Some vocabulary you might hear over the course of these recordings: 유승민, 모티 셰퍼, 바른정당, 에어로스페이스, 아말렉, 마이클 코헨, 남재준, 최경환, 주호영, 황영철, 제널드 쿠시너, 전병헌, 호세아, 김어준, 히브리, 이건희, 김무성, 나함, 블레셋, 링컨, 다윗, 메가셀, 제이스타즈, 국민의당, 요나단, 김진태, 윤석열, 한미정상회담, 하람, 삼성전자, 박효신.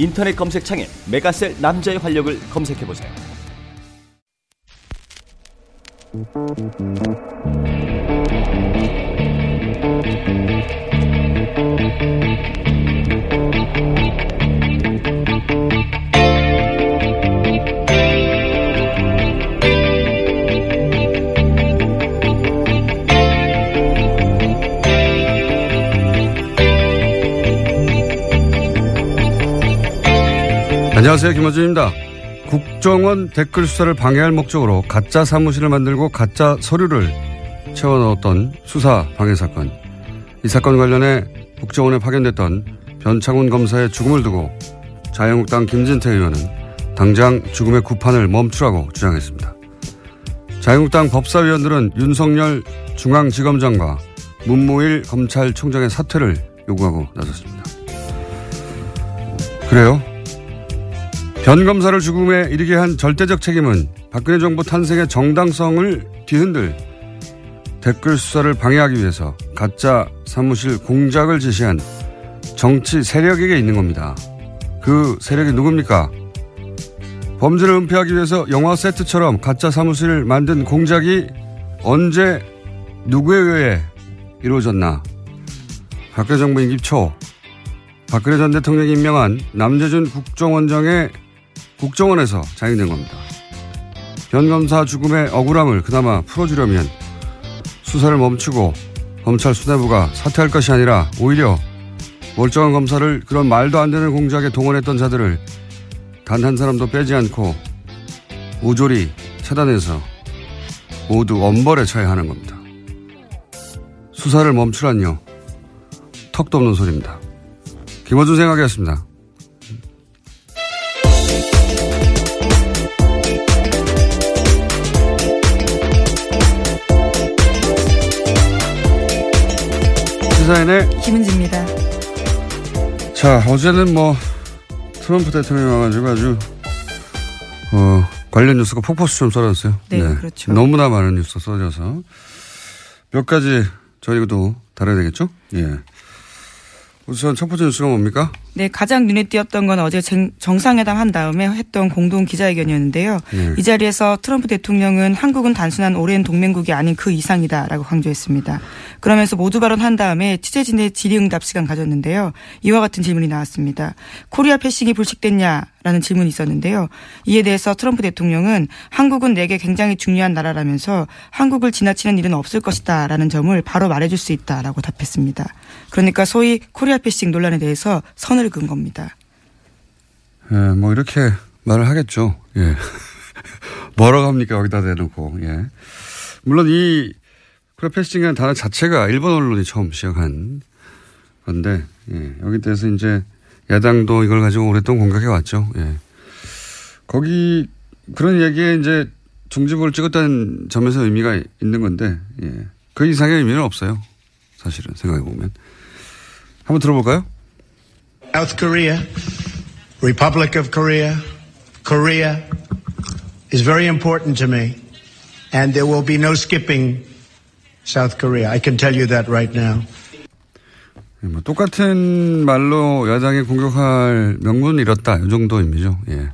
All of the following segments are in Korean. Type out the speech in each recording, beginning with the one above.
인터넷 검색창에 메가셀 남자의 활력을 검색해보세요. 안녕하세요. 김어준입니다. 국정원 댓글 수사를 방해할 목적으로 가짜 사무실을 만들고 가짜 서류를 채워넣었던 수사 방해 사건. 이 사건 관련해 국정원에 파견됐던 변창훈 검사의 죽음을 두고 자유한국당 김진태 의원은 당장 죽음의 구판을 멈추라고 주장했습니다. 자유한국당 법사위원들은 윤석열 중앙지검장과 문모일 검찰총장의 사퇴를 요구하고 나섰습니다. 그래요? 변 검사를 죽음에 이르게 한 절대적 책임은 박근혜 정부 탄생의 정당성을 뒤흔들 댓글 수사를 방해하기 위해서 가짜 사무실 공작을 지시한 정치 세력에게 있는 겁니다. 그 세력이 누굽니까? 범죄를 은폐하기 위해서 영화 세트처럼 가짜 사무실을 만든 공작이 언제 누구에 의해 이루어졌나? 박근혜 정부 임기 초 박근혜 전 대통령이 임명한 남재준 국정원장의 국정원에서 자행된 겁니다. 변 검사 죽음의 억울함을 그나마 풀어주려면 수사를 멈추고 검찰 수뇌부가 사퇴할 것이 아니라 오히려 멀쩡한 검사를 그런 말도 안 되는 공작에 동원했던 자들을 단 한 사람도 빼지 않고 모조리 차단해서 모두 엄벌에 처해야 하는 겁니다. 수사를 멈추란요. 턱도 없는 소리입니다. 김어준 생각이었습니다. 시사인의 김은지입니다. 자, 어제는 트럼프 대통령이 와가지고 아주 관련 뉴스가 폭포수처럼 쏟아졌어요. 네, 그렇죠. 너무나 많은 뉴스가 쏟아져서 몇 가지 저희도 다뤄야 되겠죠? 예. 우선 첫 번째 뉴스가 뭡니까? 네, 가장 눈에 띄었던 건 어제 정상회담 한 다음에 했던 공동 기자회견이었는데요. 네. 이 자리에서 트럼프 대통령은 한국은 단순한 오랜 동맹국이 아닌 그 이상이다라고 강조했습니다. 그러면서 모두 발언한 다음에 취재진의 질의응답 시간 가졌는데요. 이와 같은 질문이 나왔습니다. 코리아 패싱이 불식됐냐? 라는 질문이 있었는데요. 이에 대해서 트럼프 대통령은 한국은 내게 굉장히 중요한 나라라면서 한국을 지나치는 일은 없을 것이다 라는 점을 바로 말해줄 수 있다라고 답했습니다. 그러니까 소위 코리아 패싱 논란에 대해서 선을 그은 겁니다. 예, 뭐 이렇게 말을 하겠죠. 예. 뭐라고 합니까? 여기다 대놓고. 예. 물론 이 크로패싱이라는 단어 자체가 일본 언론이 처음 시작한 건데, 예. 여기 대해서 이제 야당도 이걸 가지고 오랫동안 공격해 왔죠. 예. 거기 그런 얘기에 이제 중지부를 찍었다는 점에서 의미가 있는 건데, 예. 그 이상의 의미는 없어요. 사실은 생각해 보면. 한번 들어볼까요? South Korea, Republic of Korea, Korea is very important to me, and there will be no skipping South Korea. I can tell you that right now. 뭐 똑같은 말로 야당이 공격할 명분을 잃었다. 이 정도 의미죠. 예.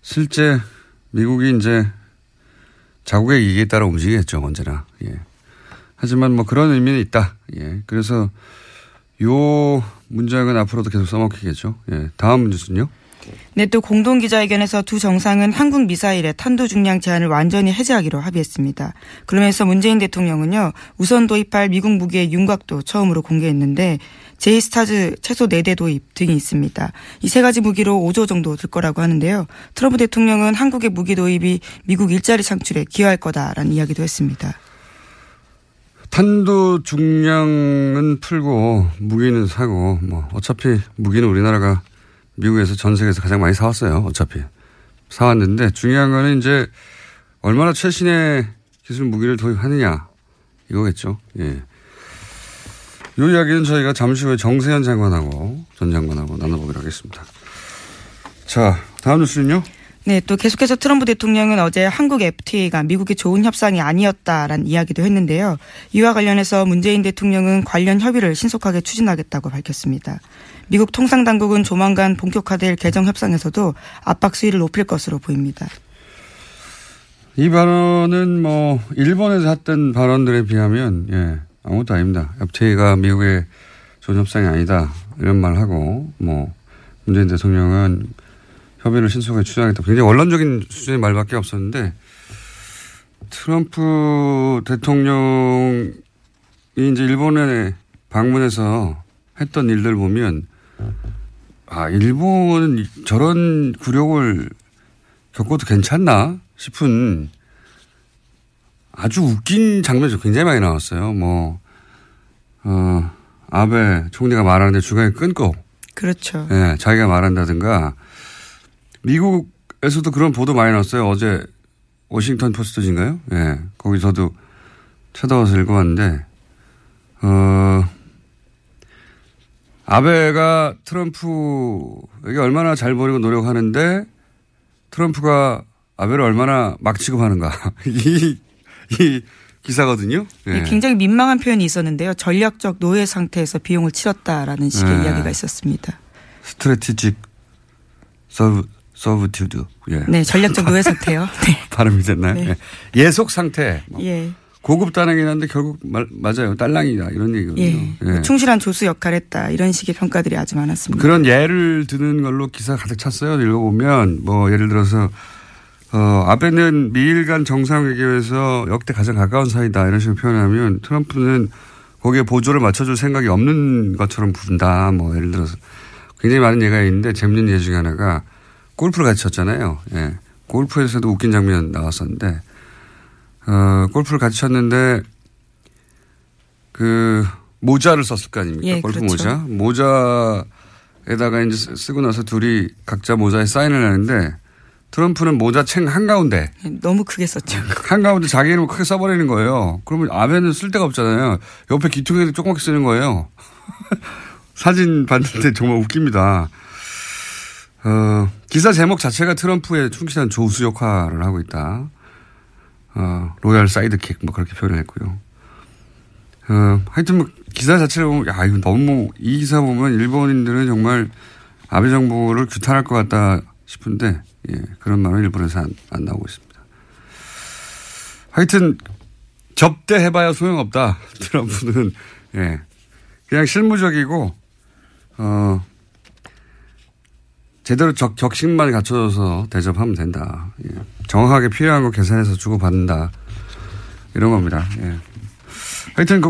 실제 미국이 이제 자국의 이익에 따라 움직이겠죠. 언제나. 예. 하지만 뭐 그런 의미는 있다. 예. 그래서 요 문장은 앞으로도 계속 써먹히겠죠. 예. 다음 뉴스는요. 네, 또 공동기자회견에서 두 정상은 한국 미사일의 탄도 중량 제한을 완전히 해제하기로 합의했습니다. 그러면서 문재인 대통령은요, 우선 도입할 미국 무기의 윤곽도 처음으로 공개했는데, 제이스타즈 최소 4대 도입 등이 있습니다. 이 세 가지 무기로 5조 정도 들 거라고 하는데요. 트럼프 대통령은 한국의 무기 도입이 미국 일자리 창출에 기여할 거다라는 이야기도 했습니다. 탄도 중량은 풀고 무기는 사고, 뭐 어차피 무기는 우리나라가 미국에서 전 세계에서 가장 많이 사왔어요. 어차피 사왔는데 중요한 거는 이제 얼마나 최신의 기술 무기를 도입하느냐 이거겠죠. 예. 이 이야기는 저희가 잠시 후에 정세현 장관하고 전 장관하고 나눠보기로 하겠습니다. 자, 다음 뉴스는요. 네, 또 계속해서 트럼프 대통령은 어제 한국 FTA가 미국이 좋은 협상이 아니었다라는 이야기도 했는데요. 이와 관련해서 문재인 대통령은 관련 협의를 신속하게 추진하겠다고 밝혔습니다. 미국 통상당국은 조만간 본격화될 개정 협상에서도 압박 수위를 높일 것으로 보입니다. 이 발언은 뭐 일본에서 했던 발언들에 비하면 예, 아무것도 아닙니다. FTA가 미국의 좋은 협상이 아니다 이런 말을 하고 뭐 문재인 대통령은 협의를 신속하게 추진하겠다. 굉장히 원론적인 수준의 말밖에 없었는데 트럼프 대통령이 이제 일본에 방문해서 했던 일들 보면 아 일본은 저런 굴욕을 겪어도 괜찮나 싶은 아주 웃긴 장면이 굉장히 많이 나왔어요. 뭐 아베 총리가 말하는데 중간에 끊고 그렇죠. 예, 자기가 말한다든가. 미국에서도 그런 보도 많이 났어요. 어제 워싱턴 포스트인가요? 예. 거기서도 찾아와서 읽어봤는데, 아베가 트럼프에게 얼마나 잘 버리고 노력하는데 트럼프가 아베를 얼마나 막 취급하는가. 이 기사거든요. 예. 굉장히 민망한 표현이 있었는데요. 전략적 노예 상태에서 비용을 치렀다라는 식의 예. 이야기가 있었습니다. 스트레티직 서브튜드. 예. 네, 전략적 노예 상태요. 네. 발음이 됐나요? 네. 예. 예속 상태. 뭐. 예. 고급 단행이긴 한데 결국 맞아요. 딸랑이다. 이런 얘기거든요. 예. 예. 충실한 조수 역할을 했다. 이런 식의 평가들이 아주 많았습니다. 그런 예를 드는 걸로 기사 가득 찼어요. 읽어보면 뭐 예를 들어서 아베는 미일 간 정상회담에서 역대 가장 가까운 사이다. 이런 식으로 표현하면 트럼프는 거기에 보조를 맞춰줄 생각이 없는 것처럼 부른다. 뭐 예를 들어서. 굉장히 많은 예가 있는데 재밌는 예 중에 하나가 골프를 같이 쳤잖아요. 예. 골프에서도 웃긴 장면 나왔었는데 골프를 같이 쳤는데 그 모자를 썼을 거 아닙니까? 예, 골프 그렇죠. 모자. 모자에다가 이제 쓰고 나서 둘이 각자 모자에 사인을 하는데 트럼프는 모자챙 한가운데. 너무 크게 썼죠. 한가운데 자기 이름을 크게 써버리는 거예요. 그러면 아베는 쓸 데가 없잖아요. 옆에 귀퉁이를 조그맣게 쓰는 거예요. 사진 봤는데 정말 웃깁니다. 기사 제목 자체가 트럼프의 충실한 조수 역할을 하고 있다. 로얄 사이드킥 뭐 그렇게 표현을 했고요. 하여튼 뭐 기사 자체를 보면 야 이거 너무 이 기사 보면 일본인들은 정말 아베 정부를 규탄할 것 같다 싶은데 예, 그런 말은 일본에서 안 나오고 있습니다. 하여튼 접대해봐야 소용없다. 트럼프는 예 그냥 실무적이고. 제대로 격식만 갖춰줘서 대접하면 된다. 예. 정확하게 필요한 거 계산해서 주고 받는다. 이런 겁니다. 예. 하여튼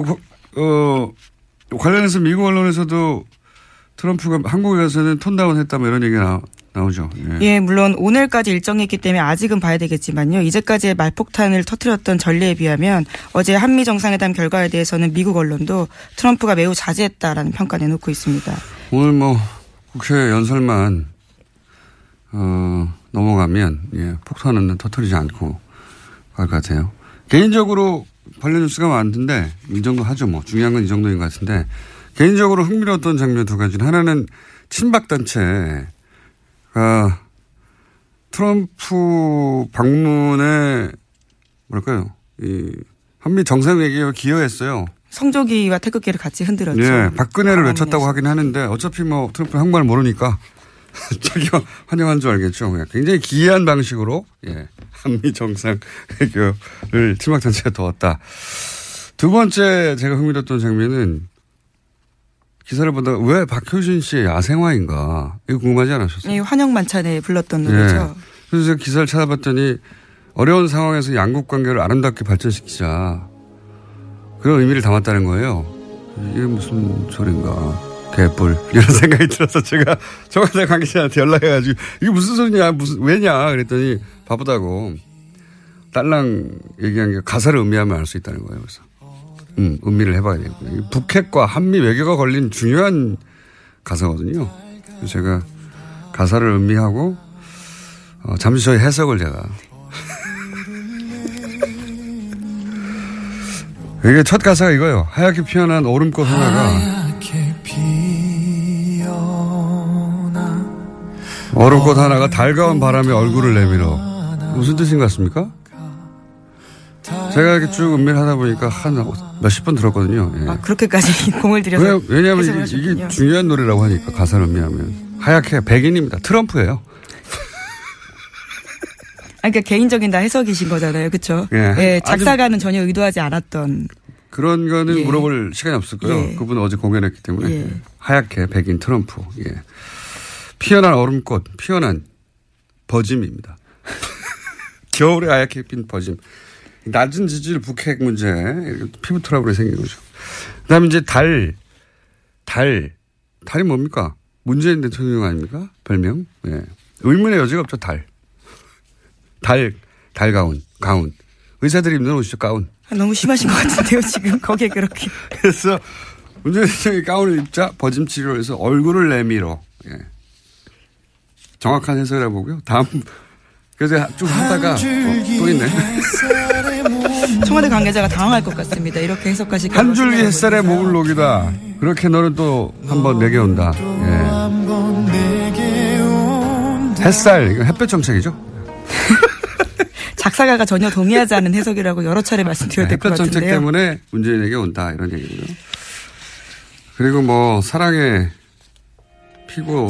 관련해서 미국 언론에서도 트럼프가 한국에 가서는 톤다운 했다 뭐 이런 얘기가 나오죠. 예. 예, 물론 오늘까지 일정이 있기 때문에 아직은 봐야 되겠지만요. 이제까지의 말폭탄을 터뜨렸던 전례에 비하면 어제 한미 정상회담 결과에 대해서는 미국 언론도 트럼프가 매우 자제했다라는 평가 내놓고 있습니다. 오늘 뭐 국회 연설만 넘어가면 예, 폭탄은 터뜨리지 않고 갈 것 같아요. 개인적으로 관련 뉴스가 많은데 이 정도 하죠. 뭐 중요한 건 이 정도인 것 같은데 개인적으로 흥미로웠던 장면 두 가지는 하나는 친박단체가 트럼프 방문에 뭐랄까요. 이 한미 정상회담에 기여했어요. 성조기와 태극기를 같이 흔들었죠. 예, 박근혜를 외쳤다고 하긴 하는데 어차피 뭐 트럼프는 한국말 모르니까 자기가 환영한 줄 알겠죠. 굉장히 기이한 방식으로 예, 한미 정상 외교를 친박단체가 도왔다. 두 번째 제가 흥미로웠던 장면은 기사를 보다가 왜 박효신 씨의 야생화인가 이거 궁금하지 않으셨어요? 예, 환영만찬에 불렀던 노래죠. 예, 그래서 제가 기사를 찾아봤더니 어려운 상황에서 양국 관계를 아름답게 발전시키자 그런 의미를 담았다는 거예요. 이게 무슨 소린가. 개뿔 이런 생각이 들어서 제가 정관장 관계자한테 연락해가지고 이게 무슨 소리냐 무슨 왜냐 그랬더니 바쁘다고 딸랑 얘기한 게 가사를 음미하면 알 수 있다는 거예요. 그래서 음미를 해봐야 되겠군요. 북핵과 한미 외교가 걸린 중요한 가사거든요. 그래서 제가 가사를 음미하고 잠시 저의 해석을 제가 이게 첫 가사가 이거예요. 하얗게 피어난 얼음꽃 하나가 얼음꽃 하나가 달가운 바람에 얼굴을 내밀어. 무슨 뜻인 것 같습니까? 제가 이렇게 쭉 음미를 하다 보니까 한 몇십 번 들었거든요. 예. 아, 그렇게까지 공을 들여서. 왜냐하면 이게 중요한 노래라고 하니까 가사를 음미하면. 하얗게 백인입니다. 트럼프예요. 아, 그러니까 개인적인 다 해석이신 거잖아요. 그렇죠? 예. 예, 작사가는 전혀 의도하지 않았던. 그런 거는 예. 물어볼 시간이 없을 거예요. 예. 그분은 어제 공연했기 때문에. 예. 하얗게 백인 트럼프. 예. 피어난 얼음꽃, 피어난 버짐입니다. 겨울에 하얗게 핀 버짐. 낮은 지질 북핵 문제, 피부 트러블이 생긴 거죠. 그 다음에 이제 달이 뭡니까? 문재인 대통령 아닙니까? 별명. 예. 의문의 여지가 없죠, 달가운. 의사들이 입는 옷이죠, 가운. 아, 너무 심하신 것 같은데요, 지금. 거기에 그렇게. 그래서 문재인 대통령이 가운을 입자, 버짐 치료해서 얼굴을 내밀어. 예. 정확한 해설이라 보고요. 다음 그래서 쭉 하다가 또 있네. 청와대 관계자가 당황할 것 같습니다. 이렇게 해석하시길. 한 줄기 햇살에 몸을 녹이다. 그렇게 너는 또 한 번 내게 온다. 예. 햇살 이거 햇볕 정책이죠. 작사가가 전혀 동의하지 않은 해석이라고 여러 차례 말씀드려야 될 것 같은데요. 햇볕 정책 때문에 문재인에게 온다 이런 얘기고요. 그리고 뭐 사랑에 피고.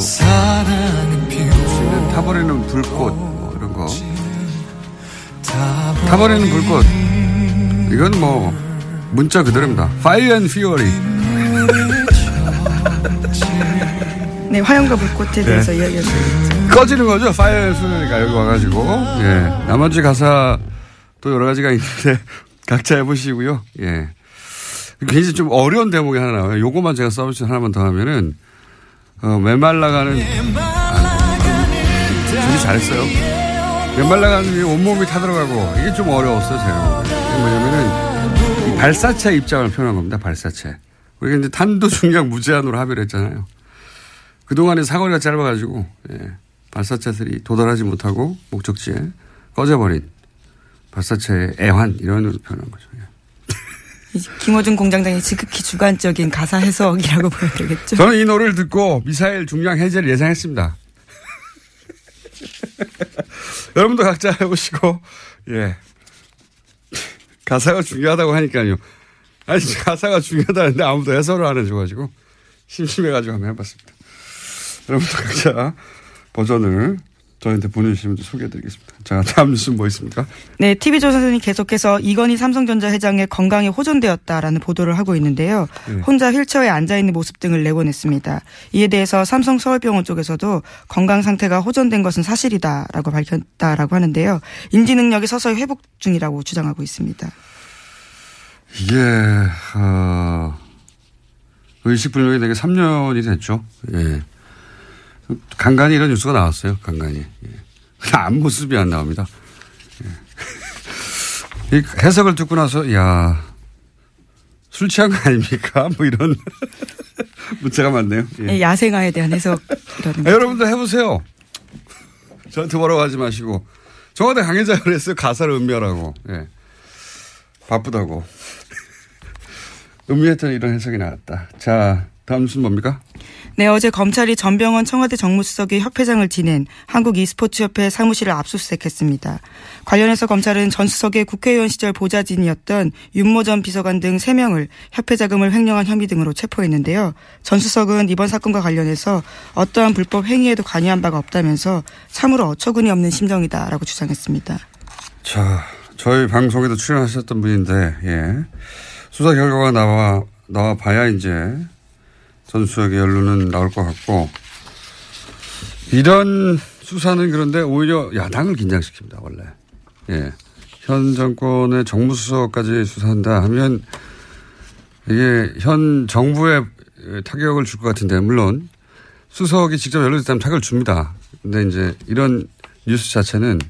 타버리는 불꽃 뭐 이런 거 타버리는 불꽃 이건 뭐 문자 그대로입니다. Fire and Fury. 네, 화염과 불꽃에 대해서 네. 이야기했습니다. 꺼지는 거죠. Fire and Fury가 여기 와가지고 예, 나머지 가사 또 여러 가지가 있는데 각자 해보시고요. 예, 굉장히 좀 어려운 대목이 하나 나와요. 요거만 제가 서비스 하나만 더 하면은 메말라가는 준비 잘했어요. 맨발라가는 온몸이 타들어가고 이게 좀 어려웠어요. 제가 뭐냐면은 발사체 입장을 표현한 겁니다. 발사체. 우리가 이제 탄도 중량 무제한으로 합의를 했잖아요. 그동안의 사거리가 짧아가지고 예, 발사체들이 도달하지 못하고 목적지에 꺼져버린 발사체의 애환 이런 으로 표현한 거죠. 예. 김어준 공장장의 지극히 주관적인 가사 해석이라고 보여야 되겠죠. 저는 이 노래를 듣고 미사일 중량 해제를 예상했습니다. 여러분도 각자 해보시고, 예. 가사가 중요하다고 하니까요. 아니, 가사가 중요하다는데 아무도 해설을 안 해줘가지고, 심심해가지고 한번 해봤습니다. 여러분도 각자 버전을 저희한테 보내주시면 소개해드리겠습니다. 자, 다음 뉴스는 뭐 있습니까? 네, TV조선이 계속해서 이건희 삼성전자 회장의 건강이 호전되었다라는 보도를 하고 있는데요. 네. 혼자 휠체어에 앉아있는 모습 등을 내보냈습니다. 이에 대해서 삼성서울병원 쪽에서도 건강 상태가 호전된 것은 사실이다라고 밝혔다라고 하는데요. 인지 능력이 서서히 회복 중이라고 주장하고 있습니다. 이게 의식 분열이 되게 3년이 됐죠. 예. 간간히 이런 뉴스가 나왔어요. 간간히. 예. 앞모습이 안 나옵니다. 예. 이 해석을 듣고 나서 야, 술 취한 거 아닙니까? 뭐 이런 문제가 많네요. 예. 야생화에 대한 해석이라는. 여러분들 해보세요. 저한테 뭐라고 하지 마시고. 저한테 강의자 그랬어요. 가사를 음미하라고. 예. 바쁘다고. 음미했더니 이런 해석이 나왔다. 자, 다음 뉴스는 뭡니까? 네, 어제 검찰이 전병헌 청와대 정무수석이 협회장을 지낸 한국e스포츠협회 사무실을 압수수색했습니다. 관련해서 검찰은 전 수석의 국회의원 시절 보좌진이었던 윤모 전 비서관 등 3명을 협회 자금을 횡령한 혐의 등으로 체포했는데요. 전 수석은 이번 사건과 관련해서 어떠한 불법 행위에도 관여한 바가 없다면서 참으로 어처구니 없는 심정이다라고 주장했습니다. 자, 저희 방송에도 출연하셨던 분인데, 예. 수사 결과가 나와 봐야 이제 전 수석의 연루는 나올 것 같고, 이런 수사는 그런데 오히려 야당을 긴장시킵니다, 원래. 예. 현 정권의 정무수석까지 수사한다 하면 이게 현 정부에 타격을 줄 것 같은데, 물론 수석이 직접 연루됐다면 타격을 줍니다. 근데 이제 이런 뉴스 자체는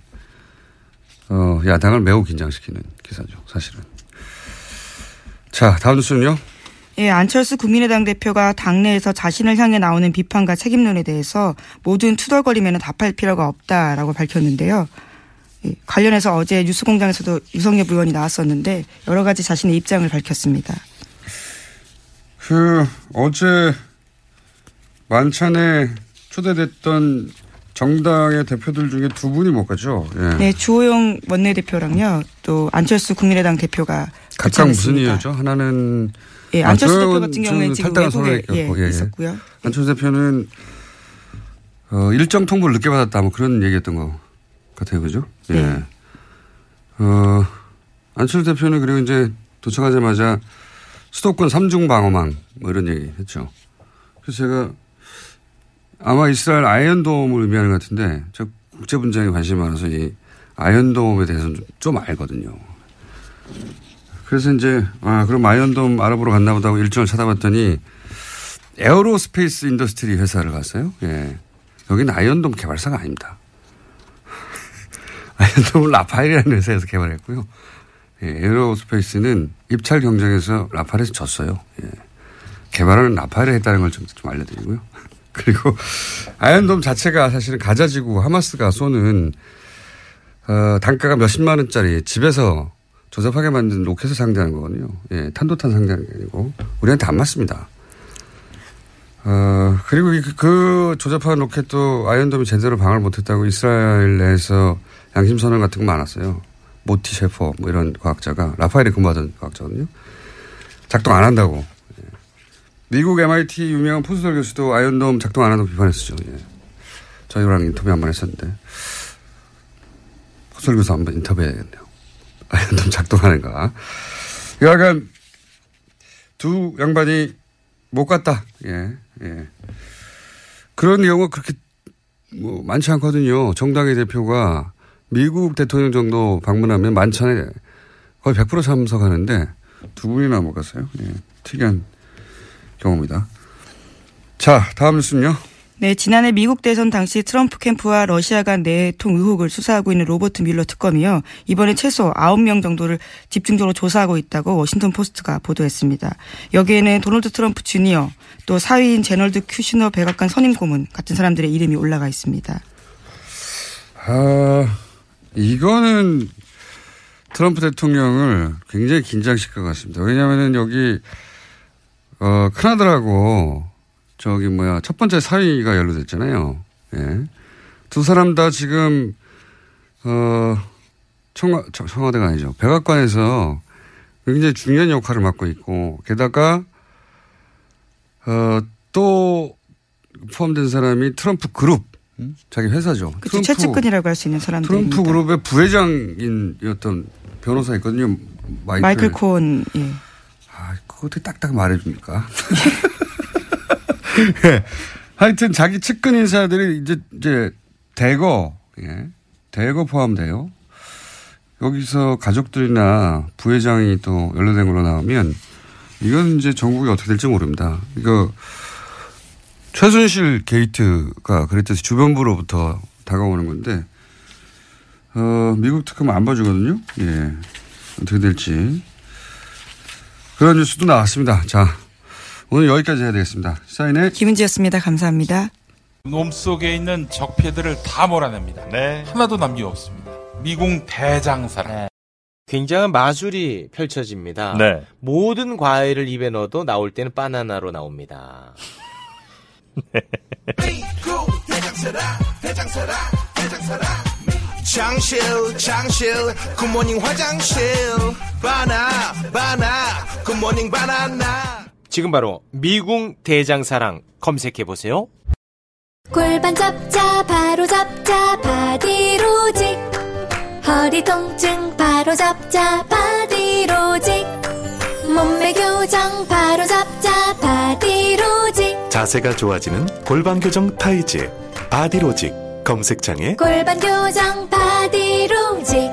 야당을 매우 긴장시키는 기사죠, 사실은. 자, 다음 뉴스는요. 예, 안철수 국민의당 대표가 당내에서 자신을 향해 나오는 비판과 책임론에 대해서 모든 투덜거림에는 답할 필요가 없다라고 밝혔는데요. 예, 관련해서 어제 뉴스공장에서도 유성엽 의원이 나왔었는데 여러 가지 자신의 입장을 밝혔습니다. 어제 만찬에 초대됐던 정당의 대표들 중에 2분이 못 가죠. 예. 네, 주호영 원내대표랑요, 또 안철수 국민의당 대표가 각각 무슨 이유죠? 하나는 예, 안철수 대표 같은 경우에는 지금 외국에 예, 있었고요. 안철수 대표는 일정 통보를 늦게 받았다, 뭐 그런 얘기했던 것 같아요, 그죠? 예. 네. 안철수 대표는 그리고 이제 도착하자마자 수도권 3중 방어망 뭐 이런 얘기했죠. 그래서 제가 아마 이스라엘 아이언돔을 의미하는 것 같은데, 저 국제 분쟁에 관심이 많아서 이 아이언돔에 대해서는 좀 알거든요. 그래서 이제 그럼 아이언돔 알아보러 갔나 보다 하고 일정을 찾아봤더니 에어로스페이스 인더스트리 회사를 갔어요. 예. 여기는 아이언돔 개발사가 아닙니다. 아이언돔은 라파엘이라는 회사에서 개발했고요. 예. 에어로스페이스는 입찰 경쟁에서 라파엘에서 졌어요. 예. 개발은 라파엘에 했다는 걸 좀 알려드리고요. 그리고 아이언돔 자체가 사실은 가자지구 하마스가 쏘는 단가가 몇십만 원짜리 집에서 조잡하게 만든 로켓을 상대하는 거거든요. 예, 탄도탄 상대하는 게 아니고 우리한테 안 맞습니다. 그리고 그 조잡한 로켓도 아이언돔이 제대로 방어를 못했다고 이스라엘 내에서 양심 선언 같은 거 많았어요. 모티 셰퍼 뭐 이런 과학자가 라파엘이 근무하던 과학자거든요. 작동 안 한다고. 미국 MIT 유명한 포스톨 교수도 아이언돔 작동 안 한다고 비판했었죠. 예. 저희랑 인터뷰 한번 했었는데 포스톨 교수 한번 인터뷰해야겠네요. 아이언돔 작동하는가. 여하간 두 양반이 못 갔다. 예, 예. 그런 경우가 그렇게 뭐 많지 않거든요. 정당의 대표가 미국 대통령 정도 방문하면 만찬에 거의 100% 참석하는데 두 분이나 못 갔어요. 예. 특이한 경우입니다. 자, 다음 뉴스는요. 네, 지난해 미국 대선 당시 트럼프 캠프와 러시아 간 내통 의혹을 수사하고 있는 로버트 뮬러 특검이요. 이번에 최소 9명 정도를 집중적으로 조사하고 있다고 워싱턴 포스트가 보도했습니다. 여기에는 도널드 트럼프 주니어, 또 사위인 제널드 쿠시너 백악관 선임 고문 같은 사람들의 이름이 올라가 있습니다. 이거는 트럼프 대통령을 굉장히 긴장시킬 것 같습니다. 왜냐하면 여기 큰아들하고 첫 번째 사위가 연루됐잖아요. 예. 두 사람 다 지금 청와대가 아니죠. 백악관에서 굉장히 중요한 역할을 맡고 있고, 게다가 또 포함된 사람이 트럼프 그룹, 자기 회사죠. 그렇죠. 최측근이라고 할 수 있는 사람들. 트럼프 그룹의 부회장이었던 변호사 있거든요. 마이클 코언. 예. 그거 어떻게 딱딱 말해줍니까? 예. 하여튼 자기 측근 인사들이 이제 대거, 예. 대거 포함돼요. 여기서 가족들이나 부회장이 또 연루된 걸로 나오면 이건 이제 전국이 어떻게 될지 모릅니다. 이거 최순실 게이트가 그랬듯이 주변부로부터 다가오는 건데, 미국 특검 안 봐주거든요. 예. 어떻게 될지. 그런 뉴스도 나왔습니다. 자, 오늘 여기까지 해야 되겠습니다. 사인의 김은지였습니다. 감사합니다. 몸속에 있는 적폐들을 다 몰아냅니다. 네. 하나도 남기고 없습니다. 미궁 대장사랑. 네. 굉장한 마술이 펼쳐집니다. 네. 모든 과일을 입에 넣어도 나올 때는 바나나로 나옵니다. 네. 장실 장실 굿모닝 화장실 바나 굿모닝 바나나. 지금 바로 미궁 대장사랑 검색해보세요. 골반 잡자 바로 잡자 바디로직. 허리 통증 바로 잡자 바디로직. 몸매 교정 바로 잡자 바디로직. 자세가 좋아지는 골반 교정 타이즈 바디로직. 검색창에 골반 교정 바디로직.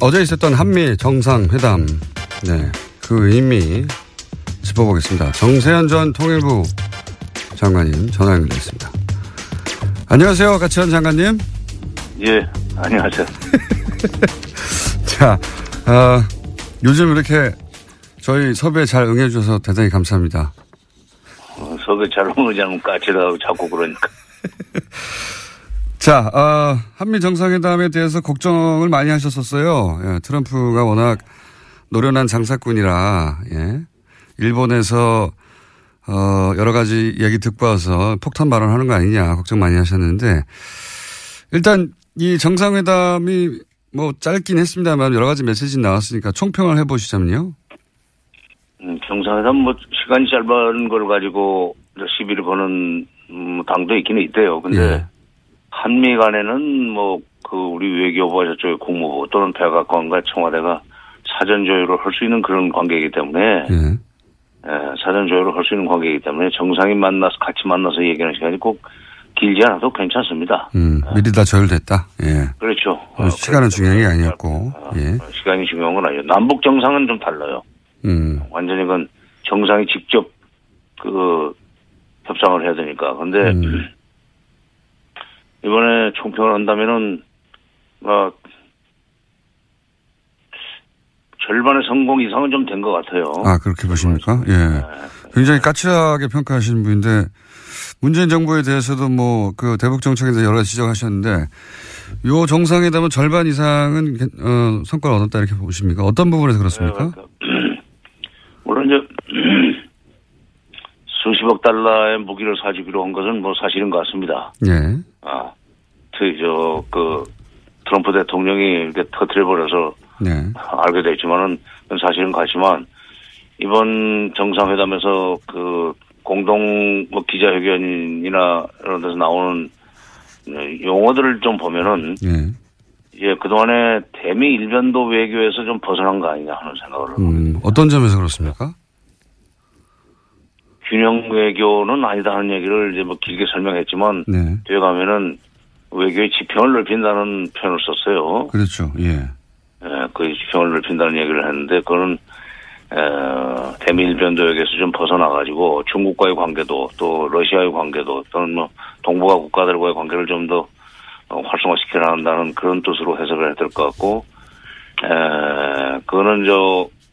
어제 있었던 한미 정상회담, 네, 그 의미 짚어보겠습니다. 정세현 전 통일부 장관님 전화 연결됐습니다. 안녕하세요, 가치현 장관님. 예, 안녕하세요. 자, 요즘 이렇게 저희 섭외 잘 응해주셔서 대단히 감사합니다. 섭외 잘 응하지 않으면 까칠하고 자꾸 그러니까. 자, 한미 정상회담에 대해서 걱정을 많이 하셨었어요. 예, 트럼프가 워낙 노련한 장사꾼이라, 예, 일본에서 여러 가지 얘기 듣고 와서 폭탄 발언하는 거 아니냐 걱정 많이 하셨는데, 일단 이 정상회담이 뭐 짧긴 했습니다만 여러 가지 메시지 나왔으니까 총평을 해보시자면요. 정상회담 뭐 시간이 짧은 걸 가지고 시비를 보는 당도 있기는 있대요. 근데 예. 한미 간에는 뭐 그 우리 외교부와 저쪽의 국무부 또는 백악관과 청와대가 사전 조율을 할 수 있는 그런 관계이기 때문에, 예. 예, 사전 조율을 할 수 있는 관계이기 때문에 정상이 만나서 같이 만나서 얘기하는 시간이 꼭 길지 않아도 괜찮습니다. 예. 미리 다 조율됐다. 예, 그렇죠. 시간은 중요한 게 아니었고, 예, 시간이 중요한 건 아니에요. 남북 정상은 좀 달라요. 완전히 그건 정상이 직접 그 협상을 해야 되니까. 근데 이번에 총평을 한다면은, 절반의 성공 이상은 좀 된 것 같아요. 아, 그렇게 보십니까? 예. 네. 굉장히 까칠하게 평가하시는 분인데, 문재인 정부에 대해서도 뭐, 그 대북 정책에 대해서 여러 가지 지적하셨는데, 요 정상회담은 절반 이상은, 성과를 얻었다 이렇게 보십니까? 어떤 부분에서 그렇습니까? 네, 그러니까. 물론 이제, 수십억 달러의 무기를 사주기로 한 것은 뭐 사실인 것 같습니다. 예. 아, 트럼프 대통령이 이렇게 터뜨려버려서. 네. 알게 됐지만은, 사실은 같지만, 이번 정상회담에서 그 공동 뭐 기자회견이나 이런 데서 나오는 용어들을 좀 보면은, 예. 예, 그동안에 대미 일변도 외교에서 좀 벗어난 거 아니냐 하는 생각을 합니다. 어떤 점에서 그렇습니까? 균형 외교는 아니다 하는 얘기를 이제 뭐 길게 설명했지만, 네. 뒤에 가면은 외교의 지평을 넓힌다는 표현을 썼어요. 그렇죠, 예. 예, 그 지평을 넓힌다는 얘기를 했는데, 그거는, 대미 일변도 외교에서 좀 벗어나가지고 중국과의 관계도 또 러시아의 관계도 또는 뭐 동북아 국가들과의 관계를 좀 더 활성화시켜야 한다는 그런 뜻으로 해석을 해야 될 것 같고, 그거는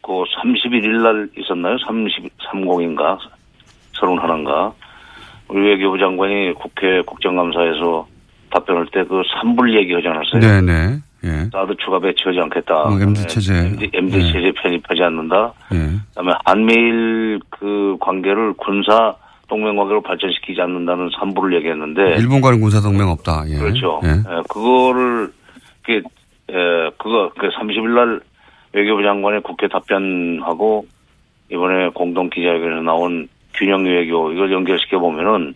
그 31일 날 있었나요? 30인가? 31인가? 우리 외교부 장관이 국회 국정감사에서 답변할 때 그 산불 얘기하지 않았어요? 네네. 예. 나도 추가 배치하지 않겠다. MZ 체제 예. 체제 편입하지 않는다. 예. 그다음에 한미일 그 관계를 군사 동맹 관계로 발전시키지 않는다는 삼부를 얘기했는데 일본과는 군사 동맹 없다. 예. 그렇죠. 예. 예. 그거를 그 30일 날 외교부 장관의 국회 답변하고 이번에 공동 기자회견에서 나온 균형 외교 이걸 연결시켜 보면은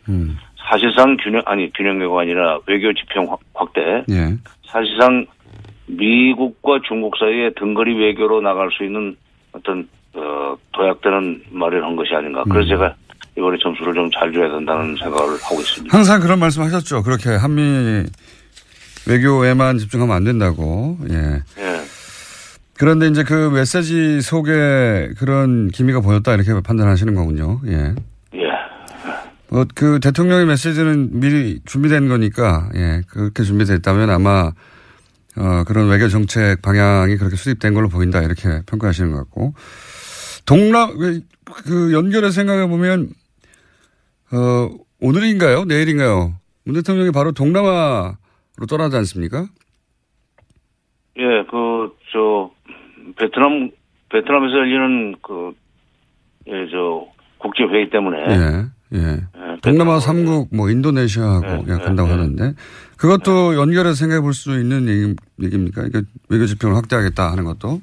사실상 균형 외교가 아니라 외교 지평 확대. 예. 사실상 미국과 중국 사이에 등거리 외교로 나갈 수 있는 어떤 도약되는 말을 한 것이 아닌가. 그래서 제가 이번에 점수를 좀 잘 줘야 된다는 생각을 하고 있습니다. 항상 그런 말씀하셨죠. 그렇게 한미 외교에만 집중하면 안 된다고. 예. 예. 그런데 이제 그 메시지 속에 그런 기미가 보였다 이렇게 판단하시는 거군요. 예. 예. 그 대통령의 메시지는 미리 준비된 거니까 예 그렇게 준비됐다면 아마 그런 외교 정책 방향이 그렇게 수립된 걸로 보인다 이렇게 평가하시는 것 같고 그 연결해서 생각해 보면 오늘인가요 내일인가요 문 대통령이 바로 동남아로 떠나지 않습니까? 예, 베트남에서 열리는 국제 회의 때문에. 예. 예. 동남아 3국, 인도네시아하고 간다고 하는데 그것도 연결해서 생각해 볼 수 있는 얘기입니까? 그러니까 외교 지평을 확대하겠다 하는 것도?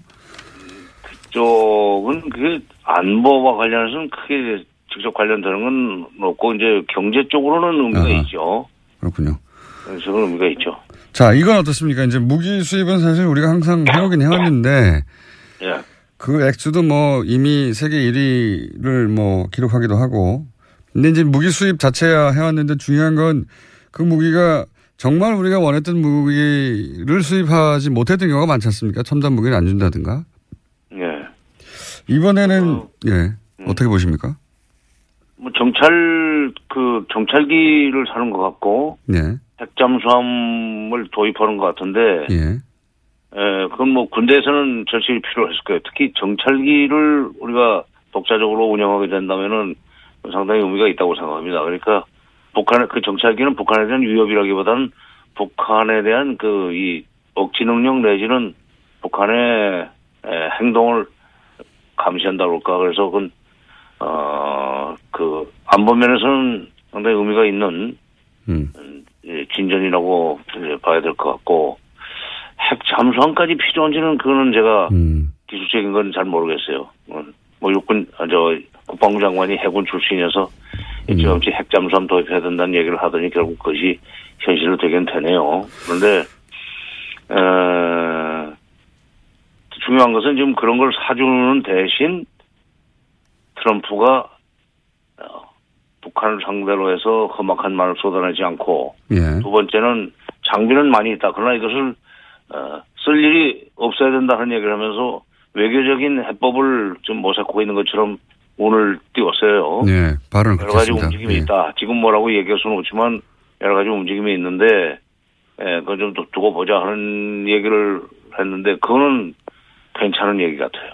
그쪽은 그게 안보와 관련해서는 크게 직접 관련되는 건 없고 이제 경제 쪽으로는 의미가 있죠. 그렇군요. 그래서 의미가 있죠. 자, 이건 어떻습니까? 이제 무기 수입은 사실 우리가 항상 해오긴 해왔는데 예. 그 액수도 이미 세계 1위를 기록하기도 하고 근데 이제 무기 수입 자체야 해왔는데 중요한 건 그 무기가 정말 우리가 원했던 무기를 수입하지 못했던 경우가 많지 않습니까? 첨단 무기는 안 준다든가. 예. 이번에는 어떻게 보십니까? 정찰기를 사는 것 같고. 예. 핵잠수함을 도입하는 것 같은데. 예. 예. 그건 군대에서는 절실히 필요했을 거예요. 특히 정찰기를 우리가 독자적으로 운영하게 된다면은. 상당히 의미가 있다고 생각합니다. 그러니까 북한의 그 정찰기는 북한에 대한 위협이라기보다는 북한에 대한 이 억지 능력 내지는 북한의 행동을 감시한다고 할까. 그래서 그건 안보 면에서는 상당히 의미가 있는 진전이라고 봐야 될 것 같고 핵 잠수함까지 필요한지는 그거는 제가 기술적인 건 잘 모르겠어요. 국방부 장관이 해군 출신이어서 일찌감치 핵잠수함 도입해야 된다는 얘기를 하더니 결국 그것이 현실로 되긴 되네요. 그런데 중요한 것은 지금 그런 걸 사주는 대신 트럼프가 북한을 상대로 해서 험악한 말을 쏟아내지 않고 예. 두 번째는 장비는 많이 있다. 그러나 이것을 쓸 일이 없어야 된다는 얘기를 하면서 외교적인 해법을 좀 모색하고 있는 것처럼 오늘 띄웠어요. 네, 발언을 여러 가지 그렇습니다. 움직임이 예. 있다. 지금 뭐라고 얘기할 수는 없지만 여러 가지 움직임이 있는데, 그건 좀 두고 보자 하는 얘기를 했는데, 그거는 괜찮은 얘기 같아요.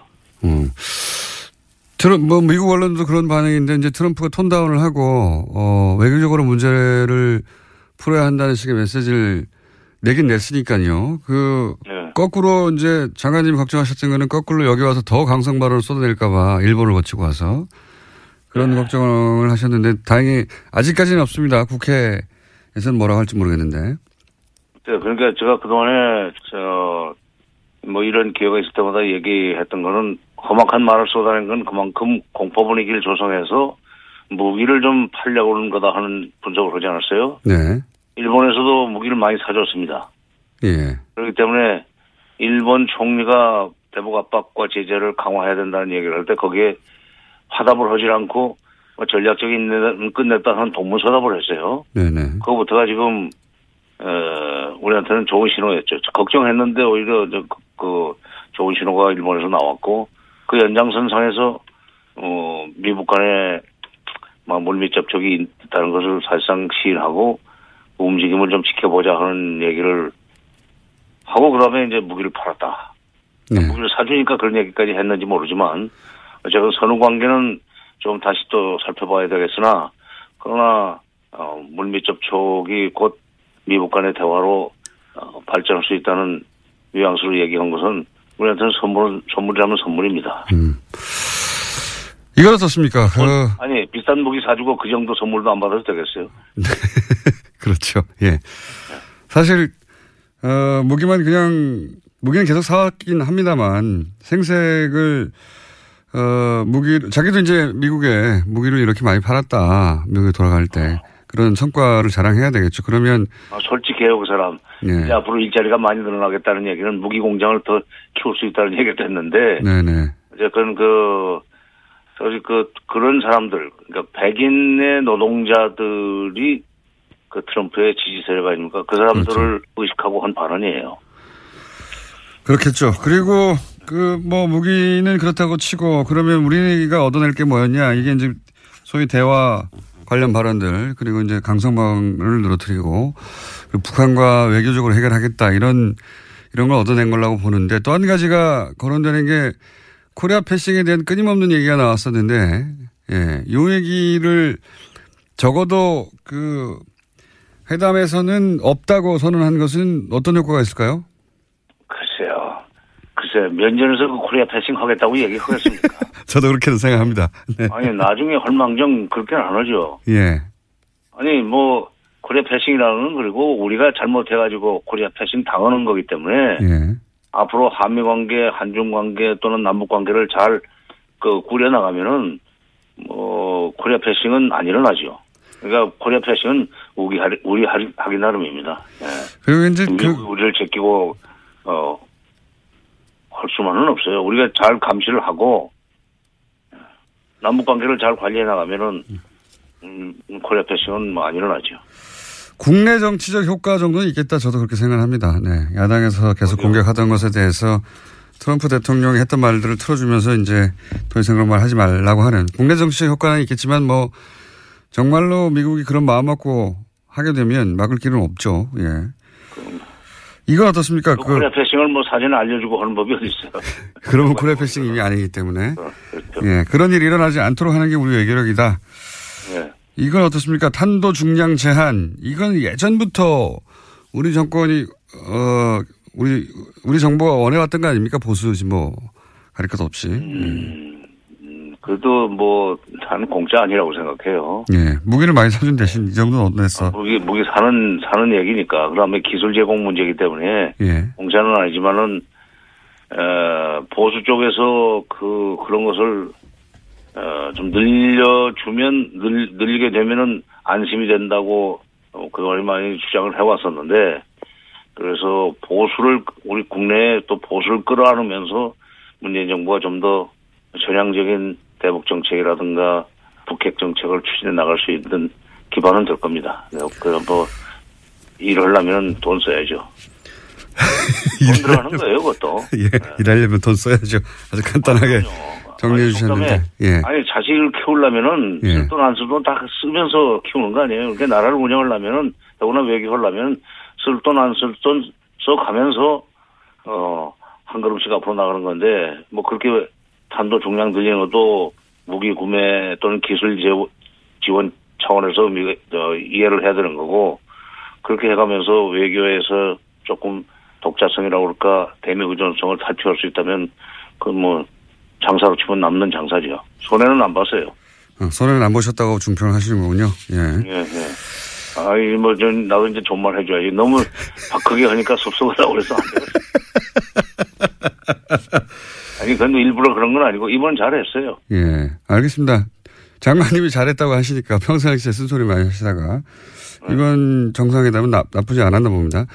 미국 언론도 그런 반응인데, 이제 트럼프가 톤다운을 하고, 외교적으로 문제를 풀어야 한다는 식의 메시지를 내긴 냈으니까요. 거꾸로 이제 장관님이 걱정하셨던 거는 거꾸로 여기 와서 더 강성 발언을 쏟아낼까봐 일본을 거치고 와서 그런 걱정을 하셨는데 다행히 아직까지는 없습니다. 국회에서는 뭐라고 할지 모르겠는데. 네, 그러니까 제가 그동안에 이런 기회가 있을 때마다 얘기했던 거는 험악한 말을 쏟아낸 건 그만큼 공포 분위기를 조성해서 무기를 좀 팔려고 하는 거다 하는 분석을 하지 않았어요? 네. 일본에서도 무기를 많이 사줬습니다. 예. 그렇기 때문에 일본 총리가 대북 압박과 제재를 강화해야 된다는 얘기를 할 때 거기에 화답을 하지 않고 전략적인 끝냈다는 동문서답을 했어요. 네네. 그거부터가 지금 우리한테는 좋은 신호였죠. 걱정했는데 오히려 그 좋은 신호가 일본에서 나왔고 그 연장선상에서 미북 간에 물밑 접촉이 있다는 것을 사실상 시인하고 움직임을 좀 지켜보자 하는 얘기를 하고 그다음에 이제 무기를 팔았다. 네. 무기를 사주니까 그런 얘기까지 했는지 모르지만 어쨌든 선후 관계는 좀 다시 또 살펴봐야 되겠으나 그러나 물밑 접촉이 곧 미북 간의 대화로 발전할 수 있다는 요양수로 얘기한 것은 우리한테는 선물이라면 선물입니다. 이건 어떻습니까? 아니, 비싼 무기 사주고 그 정도 선물도 안 받아도 되겠어요? 그렇죠. 예. 사실, 무기만 그냥, 무기는 계속 사왔긴 합니다만, 생색을, 무기, 자기도 이제 미국에 무기를 이렇게 많이 팔았다. 미국에 돌아갈 때. 그런 성과를 자랑해야 되겠죠. 그러면. 아, 솔직해요, 그 사람. 예. 이제 앞으로 일자리가 많이 늘어나겠다는 얘기는 무기 공장을 더 키울 수 있다는 얘기를 했는데. 네네. 어쨌든 그런 사람들, 그러니까 백인의 노동자들이 그 트럼프의 지지 세력 아닙니까? 그 사람들을 그렇죠. 의식하고 한 발언이에요. 그렇겠죠. 그리고 뭐 무기는 그렇다고 치고 그러면 우리가 얻어낼 게 뭐였냐. 이게 이제 소위 대화 관련 발언들 그리고 이제 강성방을 늘어뜨리고 북한과 외교적으로 해결하겠다 이런 걸 얻어낸 거라고 보는데 또 한 가지가 거론되는 게 코리아 패싱에 대한 끊임없는 얘기가 나왔었는데, 예, 이 얘기를 적어도 그 회담에서는 없다고 선언한 것은 어떤 효과가 있을까요? 글쎄요. 면전에서 그 코리아 패싱 하겠다고 얘기하겠습니까? 저도 그렇게는 생각합니다. 네. 아니, 나중에 헐망정 그렇게는 안 하죠. 예. 아니, 뭐, 코리아 패싱이라는 건 그리고 우리가 잘못해가지고 코리아 패싱 당하는 거기 때문에. 예. 앞으로 한미 관계, 한중 관계 또는 남북 관계를 잘 꾸려나가면은 뭐 코리아 패싱은 안 일어나죠. 그러니까 코리아 패싱은 우리 하기 나름입니다. 예. 그리고 이제 우리를 제끼고 할 수만은 없어요. 우리가 잘 감시를 하고 남북 관계를 잘 관리해 나가면은 코리아 패싱은 뭐 안 일어나죠. 국내 정치적 효과 정도는 있겠다. 저도 그렇게 생각합니다. 네. 야당에서 계속 공격하던 것에 대해서 트럼프 대통령이 했던 말들을 틀어주면서 이제 더 이상 그런 말 하지 말라고 하는 국내 정치적 효과는 있겠지만 뭐 정말로 미국이 그런 마음 먹고 하게 되면 막을 길은 없죠. 예. 이건 어떻습니까? 코리아 패싱을 뭐 사진을 알려주고 하는 법이 어디 있어요? 그러면 코리아 패싱이 이미 아니기 때문에. 그렇죠. 예. 그런 일이 일어나지 않도록 하는 게 우리 외교력이다. 예. 이건 어떻습니까? 탄도 중량 제한. 이건 예전부터 우리 정권이, 우리 정부가 원해왔던 거 아닙니까? 보수지 뭐, 가릴 것 없이. 그래도 뭐, 난 공짜 아니라고 생각해요. 예. 무기를 많이 사준 대신 이 정도는 얻어냈어. 무기 사는 얘기니까. 그 다음에 기술 제공 문제이기 때문에. 예. 공짜는 아니지만은, 보수 쪽에서 그런 것을 좀 늘려주면, 늘리게 되면은 안심이 된다고 그동안 많이 주장을 해왔었는데, 그래서 보수를, 우리 국내에 또 보수를 끌어안으면서 문재인 정부가 좀 더 전향적인 대북 정책이라든가 북핵 정책을 추진해 나갈 수 있는 기반은 될 겁니다. 그럼 뭐, 일하려면 돈 써야죠. 돈 들어가는 거예요, 그것도. 예, 일하려면 돈 써야죠. 아주 간단하게. 그럼요. 정리해 주셨는데. 예. 아니, 자식을 키우려면은, 쓸 돈 안 쓸 돈 다 쓰면서 키우는 거 아니에요. 그러니까 나라를 운영하려면은, 더구나 외교하려면은, 쓸 돈 안 쓸 돈 써가면서, 한 걸음씩 앞으로 나가는 건데, 뭐 그렇게 탄도 중량 늘리는 것도 무기 구매 또는 기술 지원 차원에서 이해를 해야 되는 거고, 그렇게 해가면서 외교에서 조금 독자성이라고 그럴까, 대미 의존성을 탈피할 수 있다면, 그건 뭐, 장사로 치면 남는 장사죠. 손해는 안 봤어요. 손해는 안 보셨다고 중평을 하시는 거군요. 예. 예. 아이, 뭐, 나도 이제 존말 해줘야지. 너무 바크게 하니까 섭섭하다고 그래서 안 되겠어요. 아니, 그건 일부러 그런 건 아니고, 이번엔 잘했어요. 예. 알겠습니다. 장관님이 잘했다고 하시니까 평상시에 쓴소리 많이 하시다가, 이번 정상회담은 나쁘지 않았나 봅니다.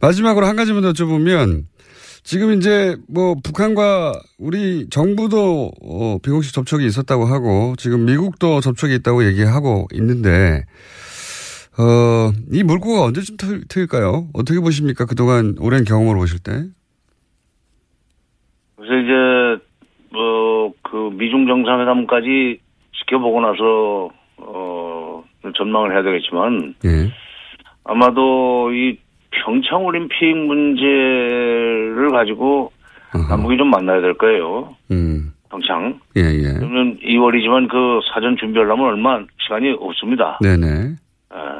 마지막으로 한 가지만 더 여쭤보면, 지금 이제 뭐 북한과 우리 정부도 비공식 접촉이 있었다고 하고 지금 미국도 접촉이 있다고 얘기하고 있는데 이 물꼬가 언제쯤 트일까요? 어떻게 보십니까? 그동안 오랜 경험으로 보실 때. 그래서 이제 그 미중 정상회담까지 지켜보고 나서 전망을 해야 되겠지만 예. 아마도 이 평창 올림픽 문제를 가지고 남북이 좀 만나야 될 거예요. 평창. 예. 그러면 2월이지만 그 사전 준비하려면 얼마 시간이 없습니다. 네네.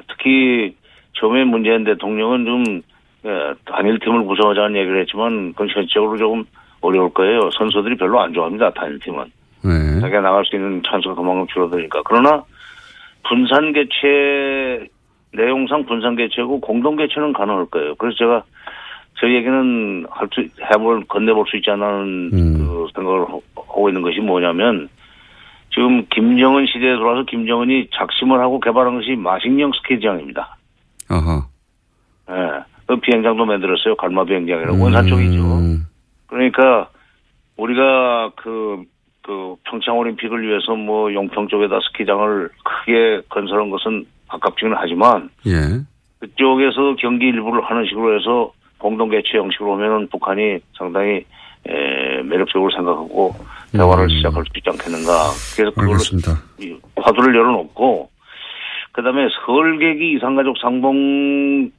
특히 처음에 문재인 대통령은 좀 예, 단일팀을 구성하자는 얘기를 했지만 그건 현실적으로 조금 어려울 거예요. 선수들이 별로 안 좋아합니다. 단일팀은. 네. 자기가 나갈 수 있는 찬스가 그만큼 줄어드니까. 그러나 분산 개최 내용상 분산 개최고 공동 개최는 가능할 거예요. 그래서 제가 저희 얘기는 해볼 건네볼 수 있지 않는 그 생각을 하고 있는 것이 뭐냐면 지금 김정은 시대에 돌아서 김정은이 작심을 하고 개발한 것이 마식령 스키장입니다. 어허. 예. 그 비행장도 만들었어요. 갈마 비행장이라고 원산 쪽이죠. 그러니까 우리가 그 평창 올림픽을 위해서 뭐 용평 쪽에다 스키장을 크게 건설한 것은 아깝지는 하지만 예. 그쪽에서 경기 일부를 하는 식으로 해서 공동 개최 형식으로 하면은 북한이 상당히 매력적으로 생각하고 대화를 시작할 수 있지 않겠는가. 그래서 그걸로 화두를 열어놓고 그다음에 설계기 이산가족 상봉을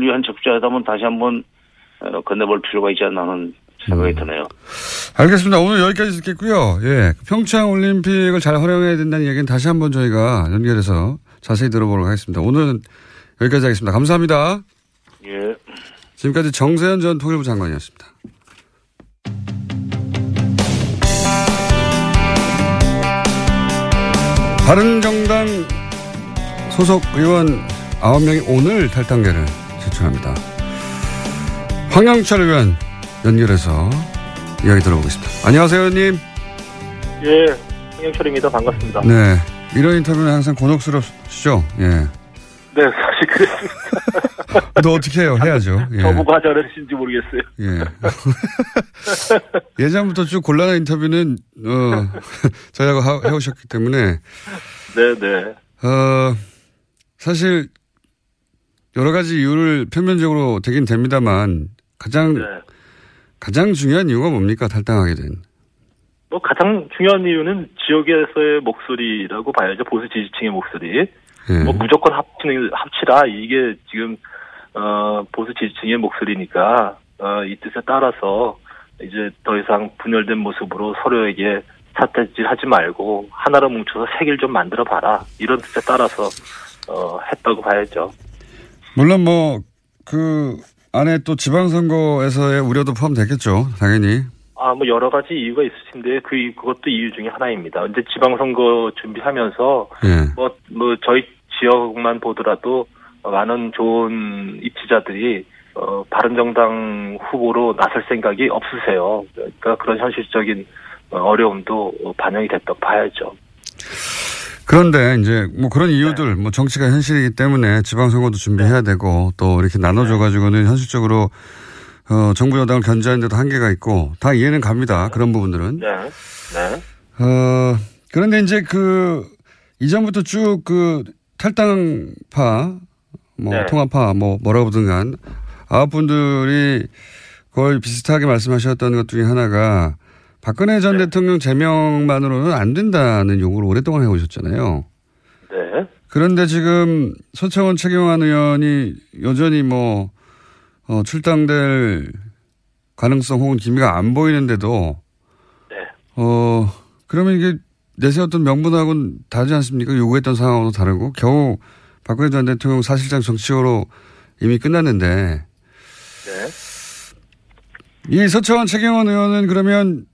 위한 적자회담은 다시 한번 건네볼 필요가 있지 않나 하는 생각이 드네요. 알겠습니다. 오늘 여기까지 듣겠고요. 예, 평창올림픽을 잘 활용해야 된다는 얘기는 다시 한번 저희가 연결해서 자세히 들어보도록 하겠습니다. 오늘은 여기까지 하겠습니다. 감사합니다. 예. 지금까지 정세현 전 통일부 장관이었습니다. 바른정당 소속 의원 9명이 오늘 탈당계를 제출합니다. 황영철 의원 연결해서 이야기 들어보겠습니다. 안녕하세요, 의원님. 예, 황영철입니다. 반갑습니다. 네, 이런 인터뷰는 항상 곤혹스럽시죠? 예. 네, 사실 그랬습니다. 너 어떻게 해요? 해야죠. 예. 저보고 하자 그러신지 모르겠어요. 예. 예전부터 쭉 곤란한 인터뷰는 저희하고 해오셨기 때문에. 네, 네. 사실 여러 가지 이유를 표면적으로 되긴 됩니다만 가장 중요한 이유가 뭡니까? 탈당하게 된. 뭐 가장 중요한 이유는 지역에서의 목소리라고 봐야죠. 보수 지지층의 목소리. 예. 뭐 무조건 합치라 이게 지금 보수 지지층의 목소리니까 이 뜻에 따라서 이제 더 이상 분열된 모습으로 서로에게 삿대질하지 말고 하나로 뭉쳐서 색을 좀 만들어 봐라 이런 뜻에 따라서 했다고 봐야죠. 물론 뭐 그 안에 또 지방선거에서의 우려도 포함됐겠죠, 당연히. 아, 뭐 여러 가지 이유가 있으신데 그것도 이유 중에 하나입니다. 이제 지방선거 준비하면서 예. 뭐 저희 지역만 보더라도 많은 좋은 입지자들이 바른정당 후보로 나설 생각이 없으세요. 그러니까 그런 현실적인 어려움도 반영이 됐다고 봐야죠. 그런데 이제 뭐 그런 이유들 네. 뭐 정치가 현실이기 때문에 지방선거도 준비해야 되고 또 이렇게 나눠줘가지고는 현실적으로 정부 여당을 견제하는데도 한계가 있고 다 이해는 갑니다. 네. 그런 부분들은. 네. 네. 그런데 이제 그 이전부터 쭉 그 탈당파 뭐 네. 통합파 뭐 뭐라고든 간 아홉분들이 거의 비슷하게 말씀하셨던 것 중에 하나가 박근혜 전 네. 대통령 제명만으로는 안 된다는 요구를 오랫동안 해오셨잖아요. 네. 그런데 지금 서청원 최경환 의원이 여전히 뭐 출당될 가능성 혹은 기미가 안 보이는데도 네. 그러면 이게 내세웠던 명분하고는 다르지 않습니까? 요구했던 상황하고도 다르고 겨우 박근혜 전 대통령 사실상 정치적으로 이미 끝났는데 네. 이 서청원 최경환 의원은 그러면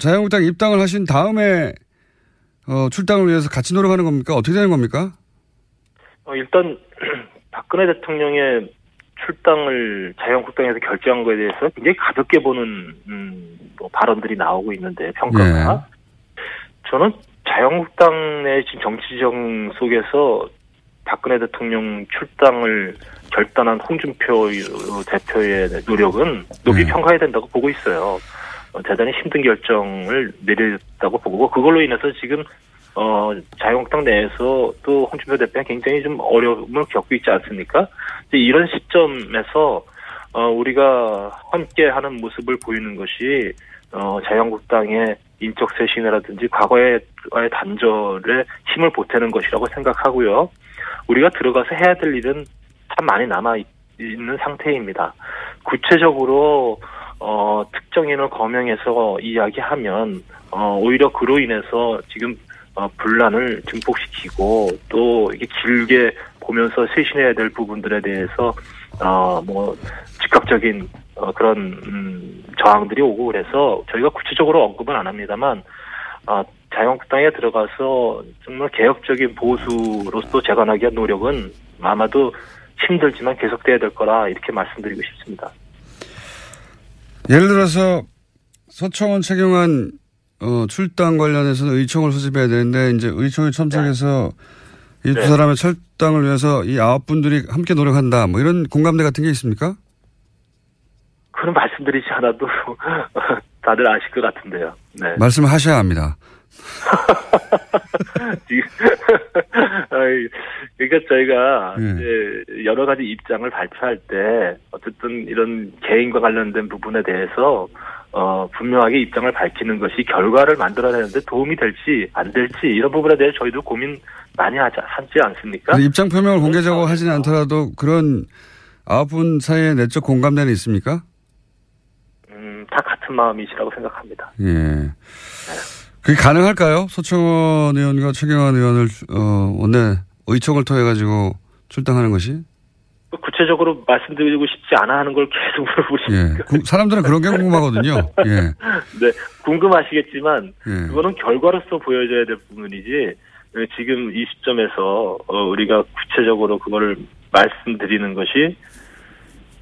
자유한국당 입당을 하신 다음에 출당을 위해서 같이 노력하는 겁니까? 어떻게 되는 겁니까? 일단 박근혜 대통령의 출당을 자유한국당에서 결정한 거에 대해서 굉장히 가볍게 보는 발언들이 나오고 있는데 평가가. 예. 저는 자유한국당 내 지금 정치정 속에서 박근혜 대통령 출당을 결단한 홍준표 대표의 노력은 높이 예. 평가해야 된다고 보고 있어요. 대단히 힘든 결정을 내렸다고 보고 그걸로 인해서 지금 자유한국당 내에서 또 홍준표 대표가 굉장히 좀 어려움을 겪고 있지 않습니까? 이제 이런 시점에서 우리가 함께하는 모습을 보이는 것이 자유한국당의 인적 쇄신이라든지 과거의 단절에 힘을 보태는 것이라고 생각하고요. 우리가 들어가서 해야 될 일은 참 많이 남아 있는 상태입니다. 구체적으로 특정인을 거명해서 이야기하면 오히려 그로 인해서 지금 분란을 증폭시키고 또 이게 길게 보면서 쇄신해야 될 부분들에 대해서 뭐 즉각적인 그런 저항들이 오고 그래서 저희가 구체적으로 언급은 안 합니다만 자유한국당에 들어가서 정말 개혁적인 보수로서 재건하기 위한 노력은 아마도 힘들지만 계속돼야 될 거라 이렇게 말씀드리고 싶습니다. 예를 들어서 서청원 최경환 출당 관련해서는 의총을 소집해야 되는데 이제 의총에 참석해서 네. 이 두 사람의 철당을 위해서 이 9분들이 함께 노력한다. 뭐 이런 공감대 같은 게 있습니까? 그런 말씀드리지 않아도 다들 아실 것 같은데요. 네. 말씀하셔야 합니다. 그러니까 저희가 이제 여러 가지 입장을 발표할 때 어쨌든 이런 개인과 관련된 부분에 대해서 분명하게 입장을 밝히는 것이 결과를 만들어내는데 도움이 될지 안 될지 이런 부분에 대해 저희도 고민 많이 하지 않습니까? 입장 표명을 공개적으로 하지는 않더라도 그런 9분 사이에 내적 공감대는 있습니까? 다 같은 마음이시라고 생각합니다. 예. 그게 가능할까요? 서청원 의원과 최경환 의원을 원내 의총을 통해 가지고 출당하는 것이? 구체적으로 말씀드리고 싶지 않아 하는 걸 계속 물어보시니까. 예. 사람들은 그런 게 궁금하거든요. 예. 네, 궁금하시겠지만 예. 그거는 결과로서 보여져야 될 부분이지 지금 이 시점에서 우리가 구체적으로 그걸 말씀드리는 것이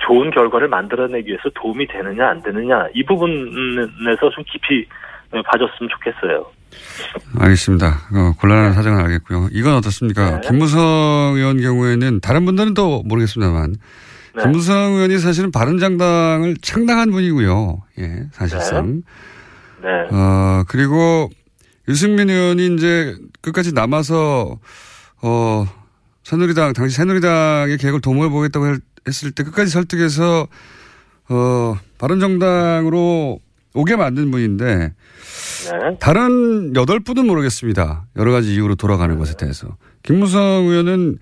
좋은 결과를 만들어내기 위해서 도움이 되느냐 안 되느냐 이 부분에서 좀 깊이 봐줬으면 좋겠어요. 알겠습니다. 곤란한 사정은 알겠고요. 이건 어떻습니까? 네. 김무성 의원 경우에는 다른 분들은 또 모르겠습니다만 네. 김무성 의원이 사실은 바른정당을 창당한 분이고요. 예, 사실상. 네. 그리고 유승민 의원이 이제 끝까지 남아서 새누리당 당시 새누리당의 계획을 도모해 보겠다고 했을 때 끝까지 설득해서 바른정당으로 오게 만든 분인데 네. 다른 8분은 모르겠습니다. 여러 가지 이유로 돌아가는 것에 대해서. 김무성 의원은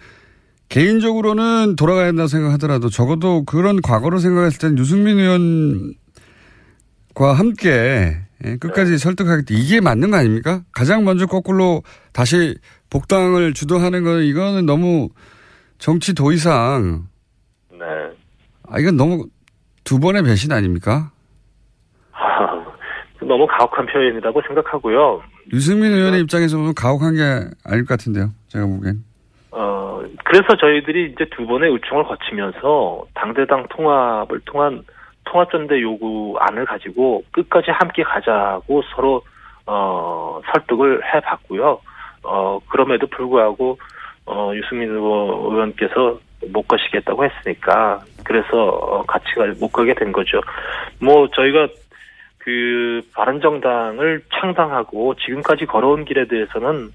개인적으로는 돌아가야 한다고 생각하더라도 적어도 그런 과거로 생각했을 때는 유승민 의원과 함께 끝까지 설득하겠다. 이게 맞는 거 아닙니까? 가장 먼저 거꾸로 다시 복당을 주도하는 건 이거는 너무 정치 도의상 네. 이건 너무 두 번의 배신 아닙니까? 너무 가혹한 표현이라고 생각하고요. 유승민 의원의 입장에서 보면 가혹한 게 아닐 것 같은데요. 제가 보기엔. 그래서 저희들이 이제 2번의 의총을 거치면서 당대당 통합을 통한 통합전대 요구안을 가지고 끝까지 함께 가자고 서로 설득을 해봤고요. 그럼에도 불구하고 유승민 의원께서 못 가시겠다고 했으니까 그래서 같이 못 가게 된 거죠. 뭐 저희가 그 바른정당을 창당하고 지금까지 걸어온 길에 대해서는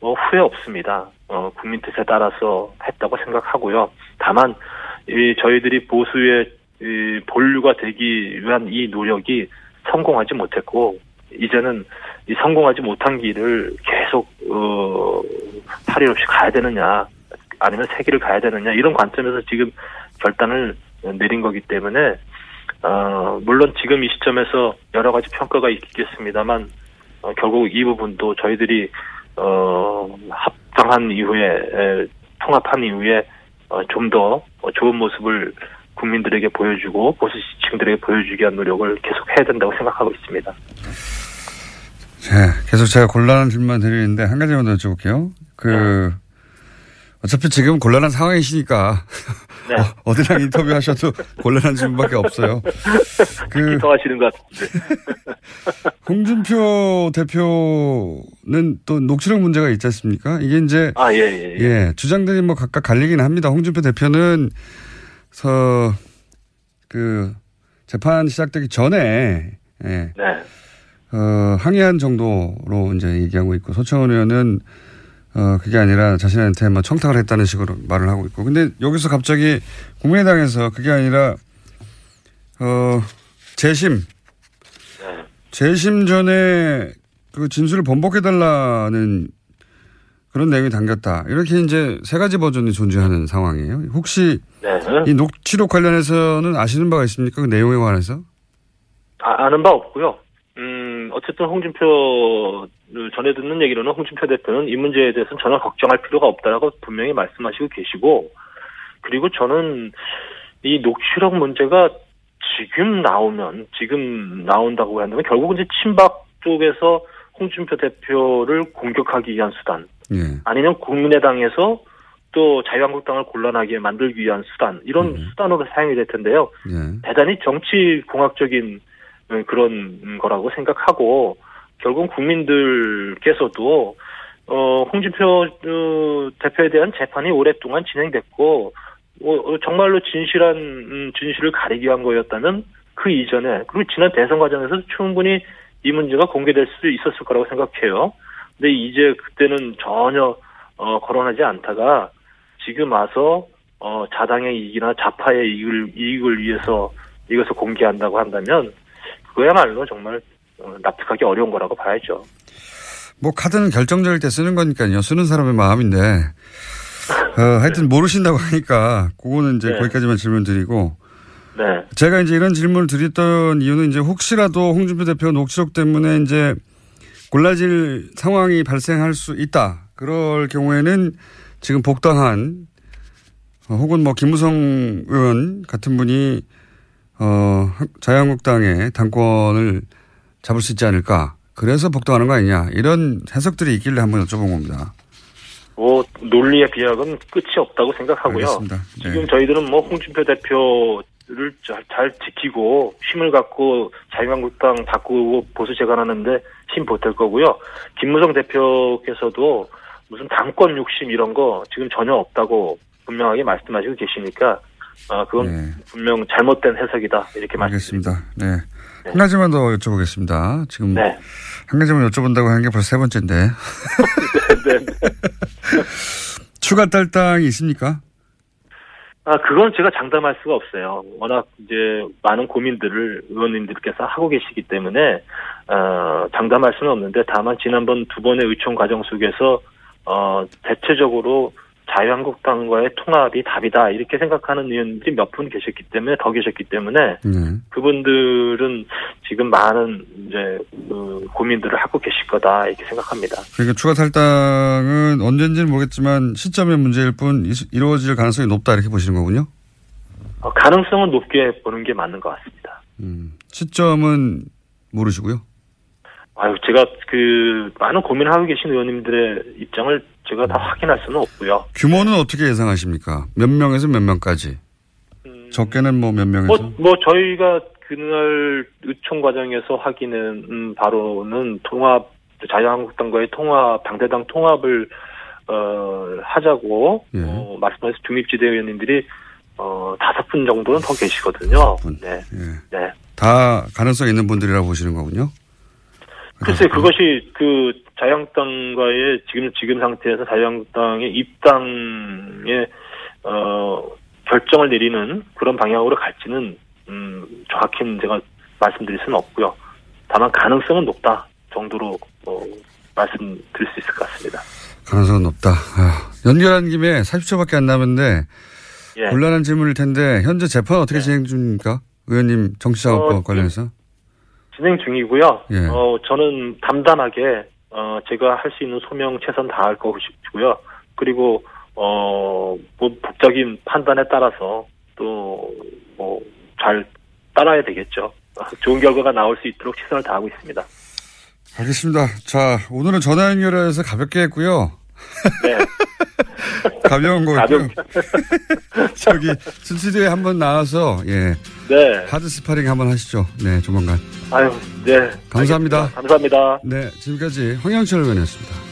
뭐 후회 없습니다. 국민 뜻에 따라서 했다고 생각하고요. 다만 이 저희들이 보수의 이 본류가 되기 위한 이 노력이 성공하지 못했고 이제는 이 성공하지 못한 길을 계속 탈일 없이 가야 되느냐 아니면 새 길을 가야 되느냐 이런 관점에서 지금 결단을 내린 거기 때문에 물론 지금 이 시점에서 여러 가지 평가가 있겠습니다만 결국 이 부분도 저희들이 합당한 이후에 통합한 이후에 좀 더 좋은 모습을 국민들에게 보여주고 보수 지층들에게 보여주기 위한 노력을 계속해야 된다고 생각하고 있습니다. 네, 계속 제가 곤란한 질문 드리는데 한 가지만 더 여쭤볼게요. 네. 어차피 지금 곤란한 상황이시니까 네. 어디랑 인터뷰하셔도 곤란한 질문밖에 없어요. 기통하시는 것 같은데. 홍준표 대표는 또 녹취록 문제가 있지 않습니까? 이게 이제 주장들이 뭐 각각 갈리긴 합니다. 홍준표 대표는 재판 시작되기 전에 항의한 정도로 이제 얘기하고 있고 서청원 의원은 그게 아니라 자신한테 뭐 청탁을 했다는 식으로 말을 하고 있고. 근데 여기서 갑자기 국민의당에서 그게 아니라, 재심 전에 그 진술을 번복해달라는 그런 내용이 담겼다. 이렇게 이제 3가지 버전이 존재하는 상황이에요. 혹시 이 녹취록 관련해서는 아시는 바가 있습니까? 그 내용에 관해서? 아는 바 없고요. 어쨌든 홍준표 전에 듣는 얘기로는 홍준표 대표는 이 문제에 대해서는 전혀 걱정할 필요가 없다라고 분명히 말씀하시고 계시고 그리고 저는 이 녹취록 문제가 지금 나온다고 한다면 결국은 이제 친박 쪽에서 홍준표 대표를 공격하기 위한 수단, 예. 아니면 국민의당에서 또 자유한국당을 곤란하게 만들기 위한 수단, 이런 수단으로 사용이 될 텐데요. 예. 대단히 정치공학적인 그런 거라고 생각하고, 결국은 국민들께서도 홍준표 대표에 대한 재판이 오랫동안 진행됐고 정말로 진실을 가리기 위한 거였다면 그 이전에, 그리고 지난 대선 과정에서 충분히 이 문제가 공개될 수도 있었을 거라고 생각해요. 근데 이제 그때는 전혀 거론하지 않다가 지금 와서 자당의 이익이나 자파의 이익을 위해서 이것을 공개한다고 한다면 그야말로 정말 납득하기 어려운 거라고 봐야죠. 뭐 카드는 결정적일 때 쓰는 거니까요. 쓰는 사람의 마음인데 하여튼 모르신다고 하니까 그거는 이제 네. 거기까지만 질문드리고 네. 제가 이제 이런 질문을 드렸던 이유는 이제 혹시라도 홍준표 대표 녹취록 때문에 이제 골라질 상황이 발생할 수 있다. 그럴 경우에는 지금 복당한 혹은 뭐 김무성 의원 같은 분이 자유한국당의 당권을 잡을 수 있지 않을까. 그래서 복당하는 거 아니냐. 이런 해석들이 있길래 한번 여쭤본 겁니다. 뭐 논리의 비약은 끝이 없다고 생각하고요. 알겠습니다. 지금 네. 저희들은 뭐 홍준표 대표를 잘 지키고 힘을 갖고 자유한국당 바꾸고 보수 재건하는데 힘 보탤 거고요. 김무성 대표께서도 무슨 당권 욕심 이런 거 지금 전혀 없다고 분명하게 말씀하시고 계시니까 그건 네. 분명 잘못된 해석이다 이렇게 말씀드립니다. 알겠습니다. 네. 네. 한 가지만 더 여쭤보겠습니다. 지금 네. 한 가지만 여쭤본다고 하는 게 벌써 세 번째인데. 네, 네. 추가 탈당이 있습니까? 그건 제가 장담할 수가 없어요. 워낙 이제 많은 고민들을 의원님들께서 하고 계시기 때문에 장담할 수는 없는데, 다만 지난번 두 번의 의총 과정 속에서 대체적으로 자유한국당과의 통합이 답이다 이렇게 생각하는 의원들이 몇 분 계셨기 때문에 그분들은 지금 많은 이제 고민들을 하고 계실 거다 이렇게 생각합니다. 그러니까 추가 탈당은 언젠지는 모르겠지만 시점의 문제일 뿐 이루어질 가능성이 높다 이렇게 보시는 거군요? 가능성은 높게 보는 게 맞는 것 같습니다. 시점은 모르시고요? 제가 많은 고민을 하고 계신 의원님들의 입장을 제가 다 확인할 수는 없고요. 규모는 어떻게 예상하십니까? 몇 명에서 몇 명까지? 적게는 뭐 몇 명에서? 저희가 그날 의총 과정에서 확인한 바로는 자유한국당과의 통합, 당대당 통합을 하자고 예. 말씀하신 중립지대 의원님들이 5분 정도는 더 계시거든요. 5분. 네. 예. 네. 다 가능성 있는 분들이라고 보시는 거군요. 글쎄, 그것이 자유한국당과의 지금 상태에서 자유한국당의 입당에 결정을 내리는 그런 방향으로 갈지는 정확히는 제가 말씀드릴 수는 없고요. 다만 가능성은 높다 정도로 말씀드릴 수 있을 것 같습니다. 가능성은 높다. 연결한 김에 40초밖에 안 남았는데 예. 곤란한 질문일 텐데 현재 재판 어떻게 예. 진행 중입니까? 의원님 정치자금법 관련해서? 진행 중이고요. 예. 저는 담담하게 제가 할 수 있는 소명 최선 다할 것이고요. 그리고 뭐 법적인 판단에 따라서 또 뭐 잘 따라야 되겠죠. 좋은 결과가 나올 수 있도록 최선을 다하고 있습니다. 알겠습니다. 자, 오늘은 전화 연결해서 가볍게 했고요. 네. 가벼운 거였고요. 저기 스튜디오에 한번 나와서 예. 네. 하드 스파링 한번 하시죠. 네, 조만간. 아유, 네. 감사합니다. 알겠습니다. 감사합니다. 네, 지금까지 황영철 의원이었습니다.